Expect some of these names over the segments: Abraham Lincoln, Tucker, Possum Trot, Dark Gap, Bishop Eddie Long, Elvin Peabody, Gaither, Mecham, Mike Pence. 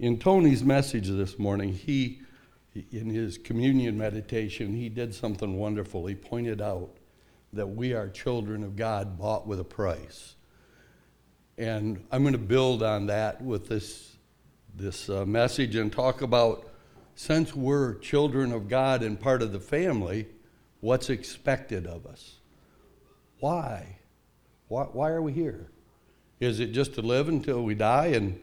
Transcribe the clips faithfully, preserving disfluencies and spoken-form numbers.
In Tony's message this morning, he, in his communion meditation, he did something wonderful. He pointed out that we are children of God bought with a price. And I'm going to build on that with this, this uh, message and talk about, since we're children of God and part of the family, what's expected of us? Why? Why, why are we here? Is it just to live until we die and,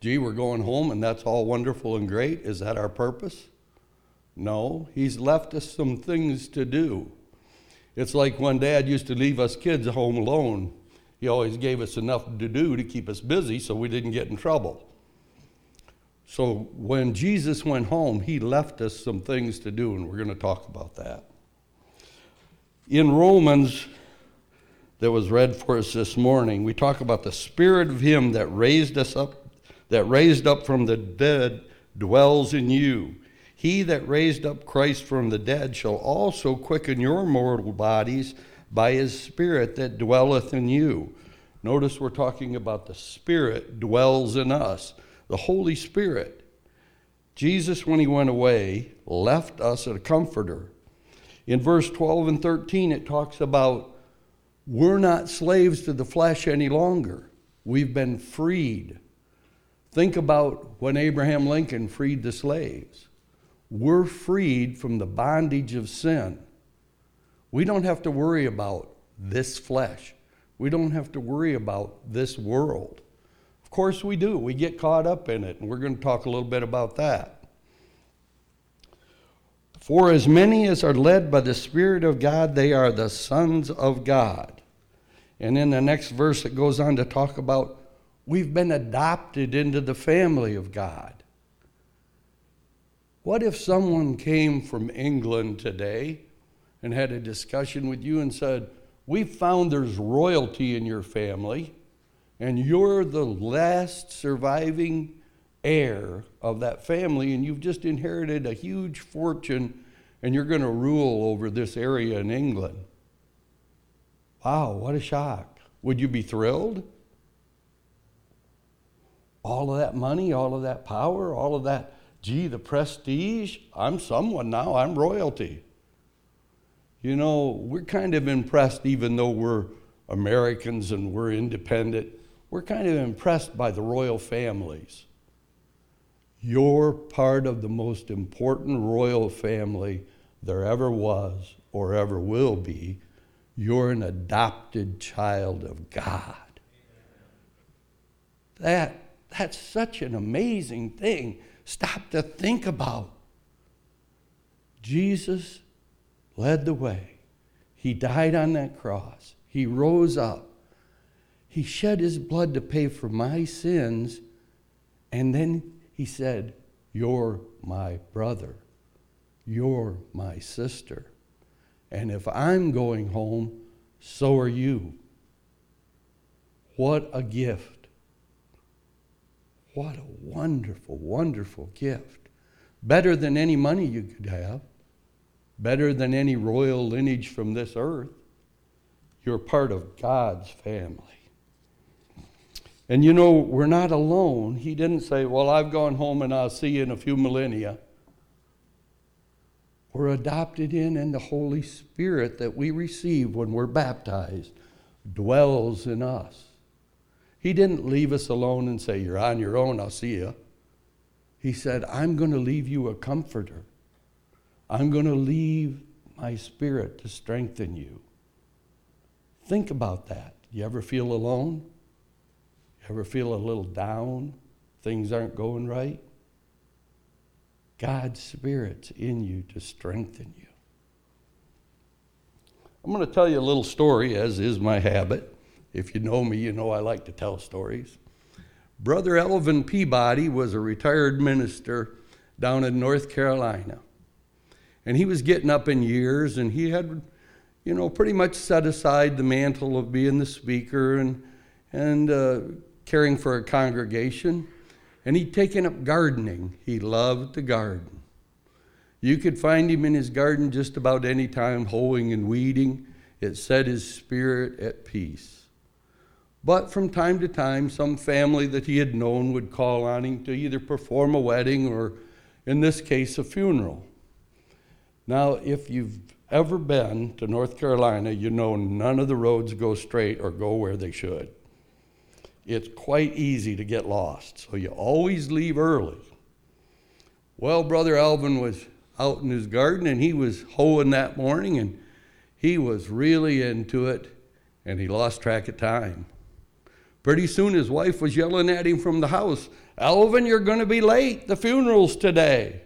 gee, we're going home and that's all wonderful and great? Is that our purpose? No, he's left us some things to do. It's like when Dad used to leave us kids home alone. He always gave us enough to do to keep us busy so we didn't get in trouble. So when Jesus went home, he left us some things to do, and we're going to talk about that. In Romans, that was read for us this morning, we talk about the spirit of him that raised us up, that raised up from the dead dwells in you. He that raised up Christ from the dead shall also quicken your mortal bodies by his spirit that dwelleth in you. Notice we're talking about the spirit dwells in us, the Holy Spirit. Jesus, when he went away, left us a comforter. In verse twelve and thirteen, it talks about we're not slaves to the flesh any longer. We've been freed. Think about when Abraham Lincoln freed the slaves. We're freed from the bondage of sin. We don't have to worry about this flesh. We don't have to worry about this world. Of course we do. We get caught up in it, and we're going to talk a little bit about that. For as many as are led by the Spirit of God, they are the sons of God. And in the next verse, it goes on to talk about we've been adopted into the family of God. What if someone came from England today and had a discussion with you and said, we found there's royalty in your family, and you're the last surviving heir of that family, and you've just inherited a huge fortune, and you're going to rule over this area in England. Wow, what a shock. Would you be thrilled? All of that money, all of that power, all of that, gee, the prestige, I'm someone now, I'm royalty. You know, we're kind of impressed, even though we're Americans and we're independent, we're kind of impressed by the royal families. You're part of the most important royal family there ever was or ever will be. You're an adopted child of God. That, that's such an amazing thing. Stop to think about. Jesus led the way. He died on that cross. He rose up. He shed his blood to pay for my sins. And then he said, you're my brother. You're my sister. And if I'm going home, so are you. What a gift. What a wonderful, wonderful gift. Better than any money you could have. Better than any royal lineage from this earth. You're part of God's family. And you know, we're not alone. He didn't say, well, I've gone home and I'll see you in a few millennia. We're adopted in, and the Holy Spirit that we receive when we're baptized dwells in us. He didn't leave us alone and say, you're on your own, I'll see you. He said, I'm going to leave you a comforter. I'm going to leave my spirit to strengthen you. Think about that. You ever feel alone? You ever feel a little down? Things aren't going right? God's Spirit's in you to strengthen you. I'm going to tell you a little story, as is my habit. If you know me, you know I like to tell stories. Brother Elvin Peabody was a retired minister down in North Carolina. And he was getting up in years, and he had, you know, pretty much set aside the mantle of being the speaker and, and uh, caring for a congregation. And he'd taken up gardening. He loved the garden. You could find him in his garden just about any time, hoeing and weeding. It set his spirit at peace. But from time to time, some family that he had known would call on him to either perform a wedding or, in this case, a funeral. Now, if you've ever been to North Carolina, you know none of the roads go straight or go where they should. It's quite easy to get lost, so you always leave early. Well, Brother Alvin was out in his garden, and he was hoeing that morning, and he was really into it, and he lost track of time. Pretty soon his wife was yelling at him from the house, "Alvin, you're going to be late. The funeral's today."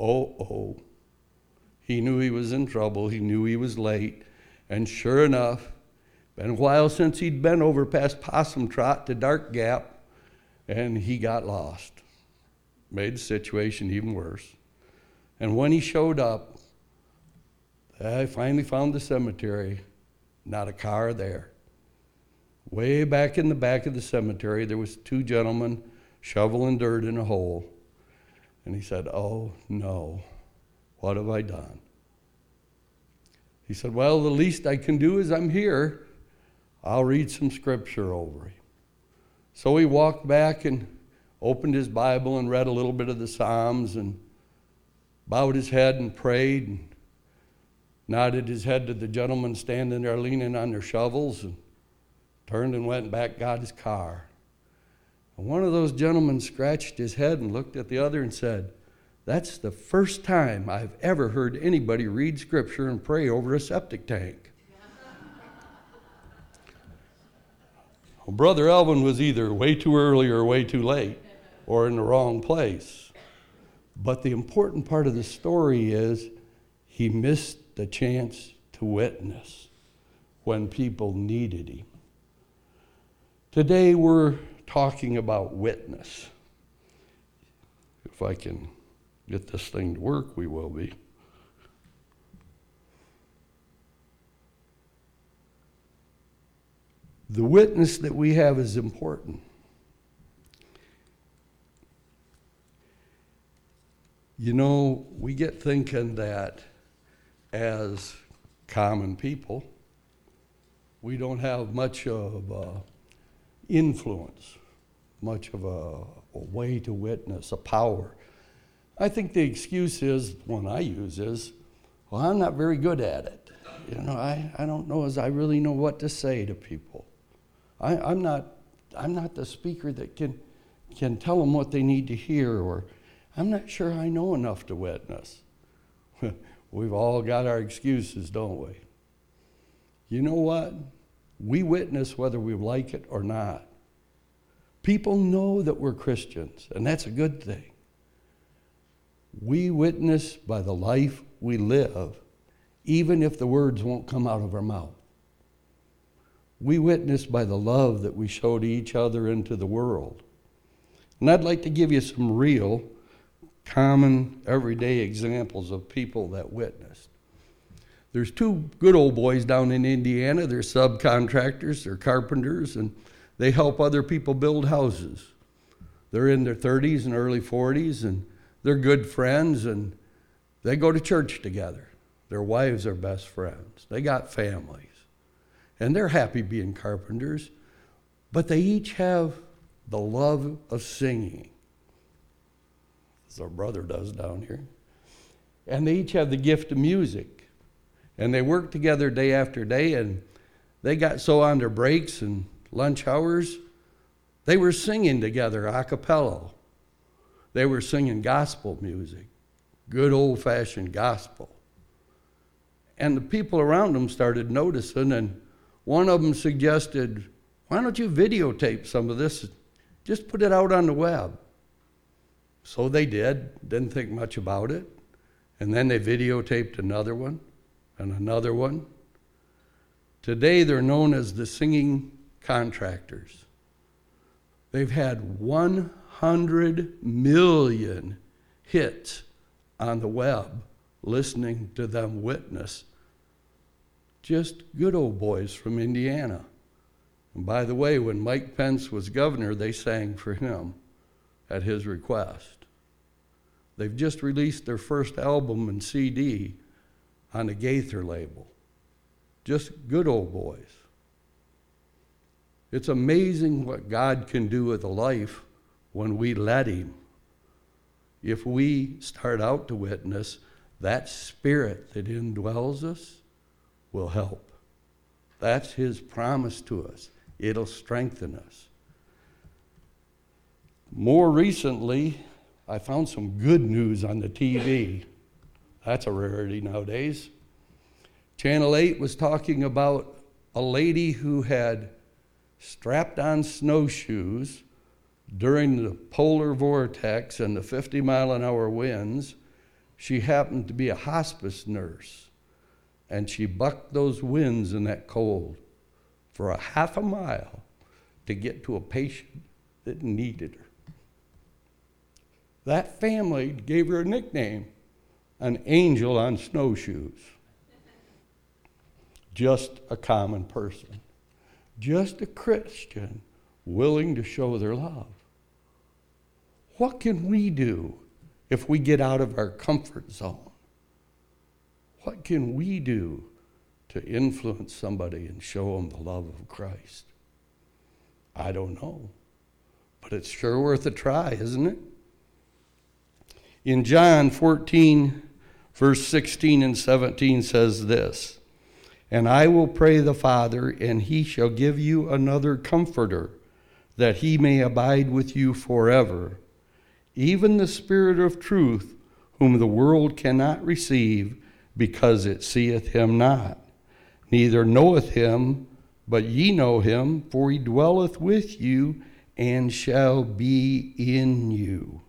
Oh, oh. He knew he was in trouble. He knew he was late. And sure enough, been a while since he'd been over past Possum Trot to Dark Gap, and he got lost. Made the situation even worse. And when he showed up, I finally found the cemetery. Not a car there. Way back in the back of the cemetery, there was two gentlemen shoveling dirt in a hole. And he said, "Oh, no, what have I done?" He said, "Well, the least I can do is I'm here. I'll read some scripture over him." So he walked back and opened his Bible and read a little bit of the Psalms and bowed his head and prayed and nodded his head to the gentlemen standing there leaning on their shovels and turned and went back, got his car. And one of those gentlemen scratched his head and looked at the other and said, "That's the first time I've ever heard anybody read scripture and pray over a septic tank." Well, Brother Alvin was either way too early or way too late or in the wrong place. But the important part of the story is he missed the chance to witness when people needed him. Today we're talking about witness. If I can get this thing to work, we will be. The witness that we have is important. You know, we get thinking that as common people, we don't have much of uh, influence, much of a, a way to witness, a power. I think the excuse is, one I use is, well, I'm not very good at it. You know, I, I don't know as I really know what to say to people. I, I'm not I'm not the speaker that can can tell them what they need to hear, or I'm not sure I know enough to witness. We've all got our excuses, don't we? You know what? We witness whether we like it or not. People know that we're Christians, and that's a good thing. We witness by the life we live, even if the words won't come out of our mouth. We witness by the love that we show to each other and to the world. And I'd like to give you some real common, everyday examples of people that witnessed. There's two good old boys down in Indiana. They're subcontractors, they're carpenters, and they help other people build houses. They're in their thirties and early forties, and they're good friends, and they go to church together. Their wives are best friends. They got families, and they're happy being carpenters, but they each have the love of singing, as our brother does down here. And they each have the gift of music. And they work together day after day, and they got so on their breaks and lunch hours, they were singing together a cappella. They were singing gospel music, good old-fashioned gospel. And the people around them started noticing, and one of them suggested, "Why don't you videotape some of this? Just put it out on the web." So they did, didn't think much about it. And then they videotaped another one and another one. Today they're known as the singing contractors. They've had one hundred million hits on the web listening to them witness. Just good old boys from Indiana. And by the way, when Mike Pence was governor, they sang for him at his request. They've just released their first album and C D on the Gaither label. Just good old boys. It's amazing what God can do with a life when we let him. If we start out to witness, that spirit that indwells us will help. That's his promise to us. It'll strengthen us. More recently, I found some good news on the T V. That's a rarity nowadays. Channel eight was talking about a lady who had strapped on snowshoes during the polar vortex and the fifty mile an hour winds. She happened to be a hospice nurse, and she bucked those winds and that cold for a half a mile to get to a patient that needed her. That family gave her a nickname, an angel on snowshoes. Just a common person, just a Christian willing to show their love. What can we do if we get out of our comfort zone? What can we do to influence somebody and show them the love of Christ? I don't know, but it's sure worth a try, isn't it? In John fourteen, verse sixteen and seventeen says this, "And I will pray the Father, and he shall give you another comforter, that he may abide with you forever. Even the Spirit of truth, whom the world cannot receive, because it seeth him not, neither knoweth him, but ye know him, for he dwelleth with you, and shall be in you."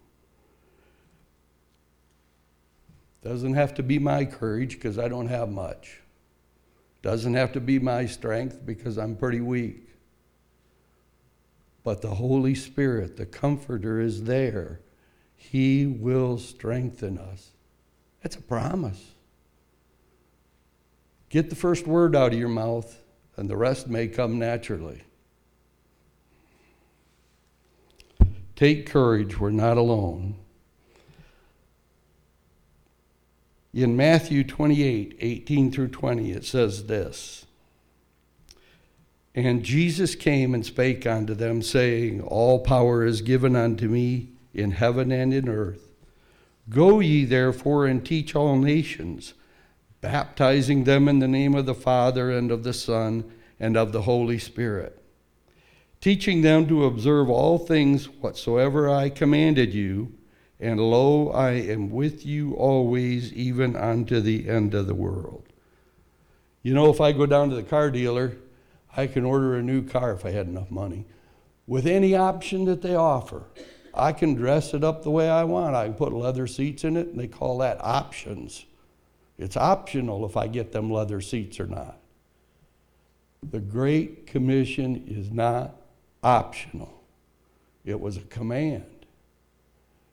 Doesn't have to be my courage, because I don't have much. Doesn't have to be my strength, because I'm pretty weak. But the Holy Spirit, the Comforter, is there. He will strengthen us. That's a promise. Get the first word out of your mouth, and the rest may come naturally. Take courage, we're not alone. In Matthew twenty-eight, eighteen through twenty, it says this, "And Jesus came and spake unto them, saying, All power is given unto me in heaven and in earth. Go ye therefore and teach all nations, baptizing them in the name of the Father and of the Son and of the Holy Spirit, teaching them to observe all things whatsoever I commanded you. And lo, I am with you always, even unto the end of the world." You know, if I go down to the car dealer, I can order a new car if I had enough money, with any option that they offer. I can dress it up the way I want. I can put leather seats in it, and they call that options. It's optional if I get them leather seats or not. The Great Commission is not optional. It was a command.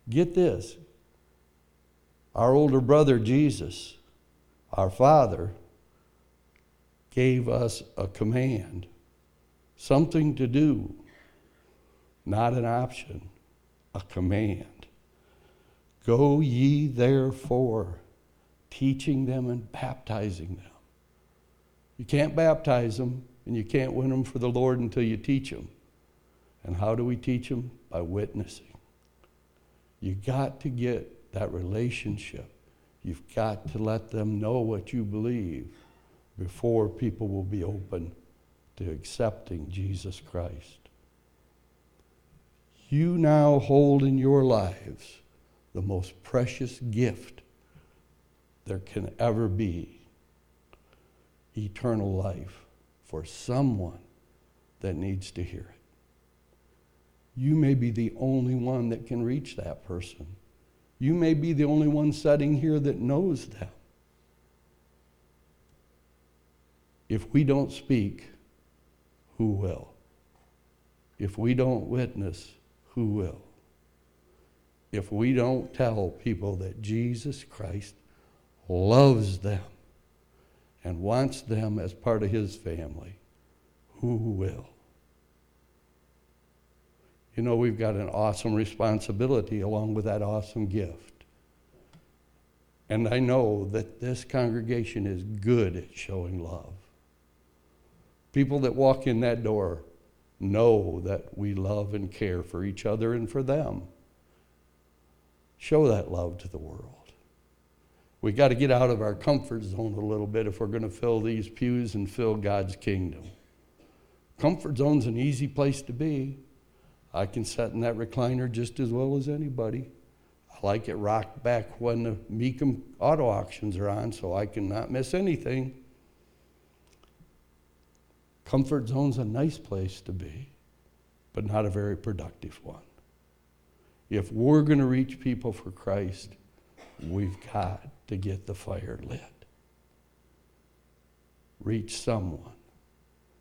Get this. Our older brother Jesus, our Father, gave us a command, something to do, not an option, a command. Go ye therefore, teaching them and baptizing them. You can't baptize them, and you can't win them for the Lord until you teach them. And how do we teach them? By witnessing. You've got to get that relationship. You've got to let them know what you believe before people will be open to accepting Jesus Christ. You now hold in your lives the most precious gift there can ever be, eternal life for someone that needs to hear it. You may be the only one that can reach that person. You may be the only one sitting here that knows them. If we don't speak, who will? If we don't witness, who will? If we don't tell people that Jesus Christ loves them and wants them as part of his family, who will? You know, we've got an awesome responsibility along with that awesome gift. And I know that this congregation is good at showing love. People that walk in that door know that we love and care for each other and for them. Show that love to the world. We got to get out of our comfort zone a little bit if we're going to fill these pews and fill God's kingdom. Comfort zone's an easy place to be. I can sit in that recliner just as well as anybody. I like it rocked back when the Mecham auto auctions are on so I can not miss anything. Comfort zone's a nice place to be, but not a very productive one. If we're going to reach people for Christ, we've got to get the fire lit. Reach someone.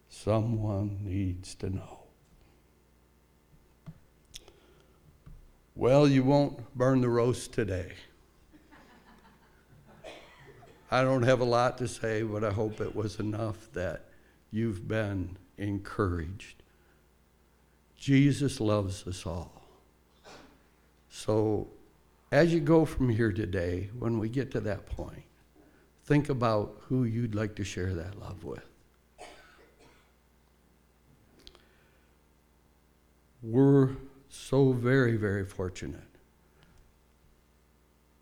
Someone needs to know. Well, you won't burn the roast today. I don't have a lot to say, but I hope it was enough that you've been encouraged. Jesus loves us all. So as you go from here today, when we get to that point, think about who you'd like to share that love with. We're so very, very fortunate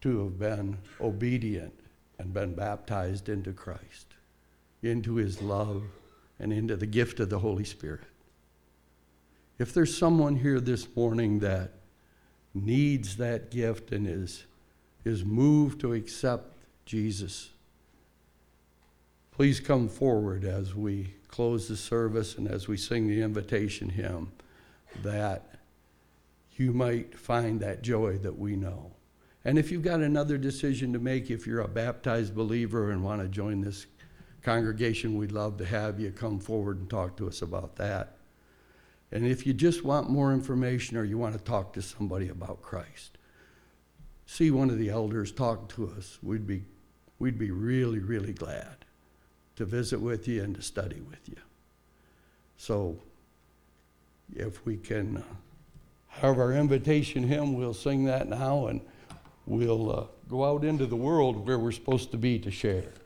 to have been obedient and been baptized into Christ, into his love, and into the gift of the Holy Spirit. If there's someone here this morning that needs that gift and is, is moved to accept Jesus, please come forward as we close the service and as we sing the invitation hymn, that you might find that joy that we know. And if you've got another decision to make, if you're a baptized believer and want to join this congregation, we'd love to have you come forward and talk to us about that. And if you just want more information or you want to talk to somebody about Christ, see one of the elders, talk to us. We'd be, we'd be really, really glad to visit with you and to study with you. So if we can have our invitation hymn, we'll sing that now, and we'll uh, go out into the world where we're supposed to be to share.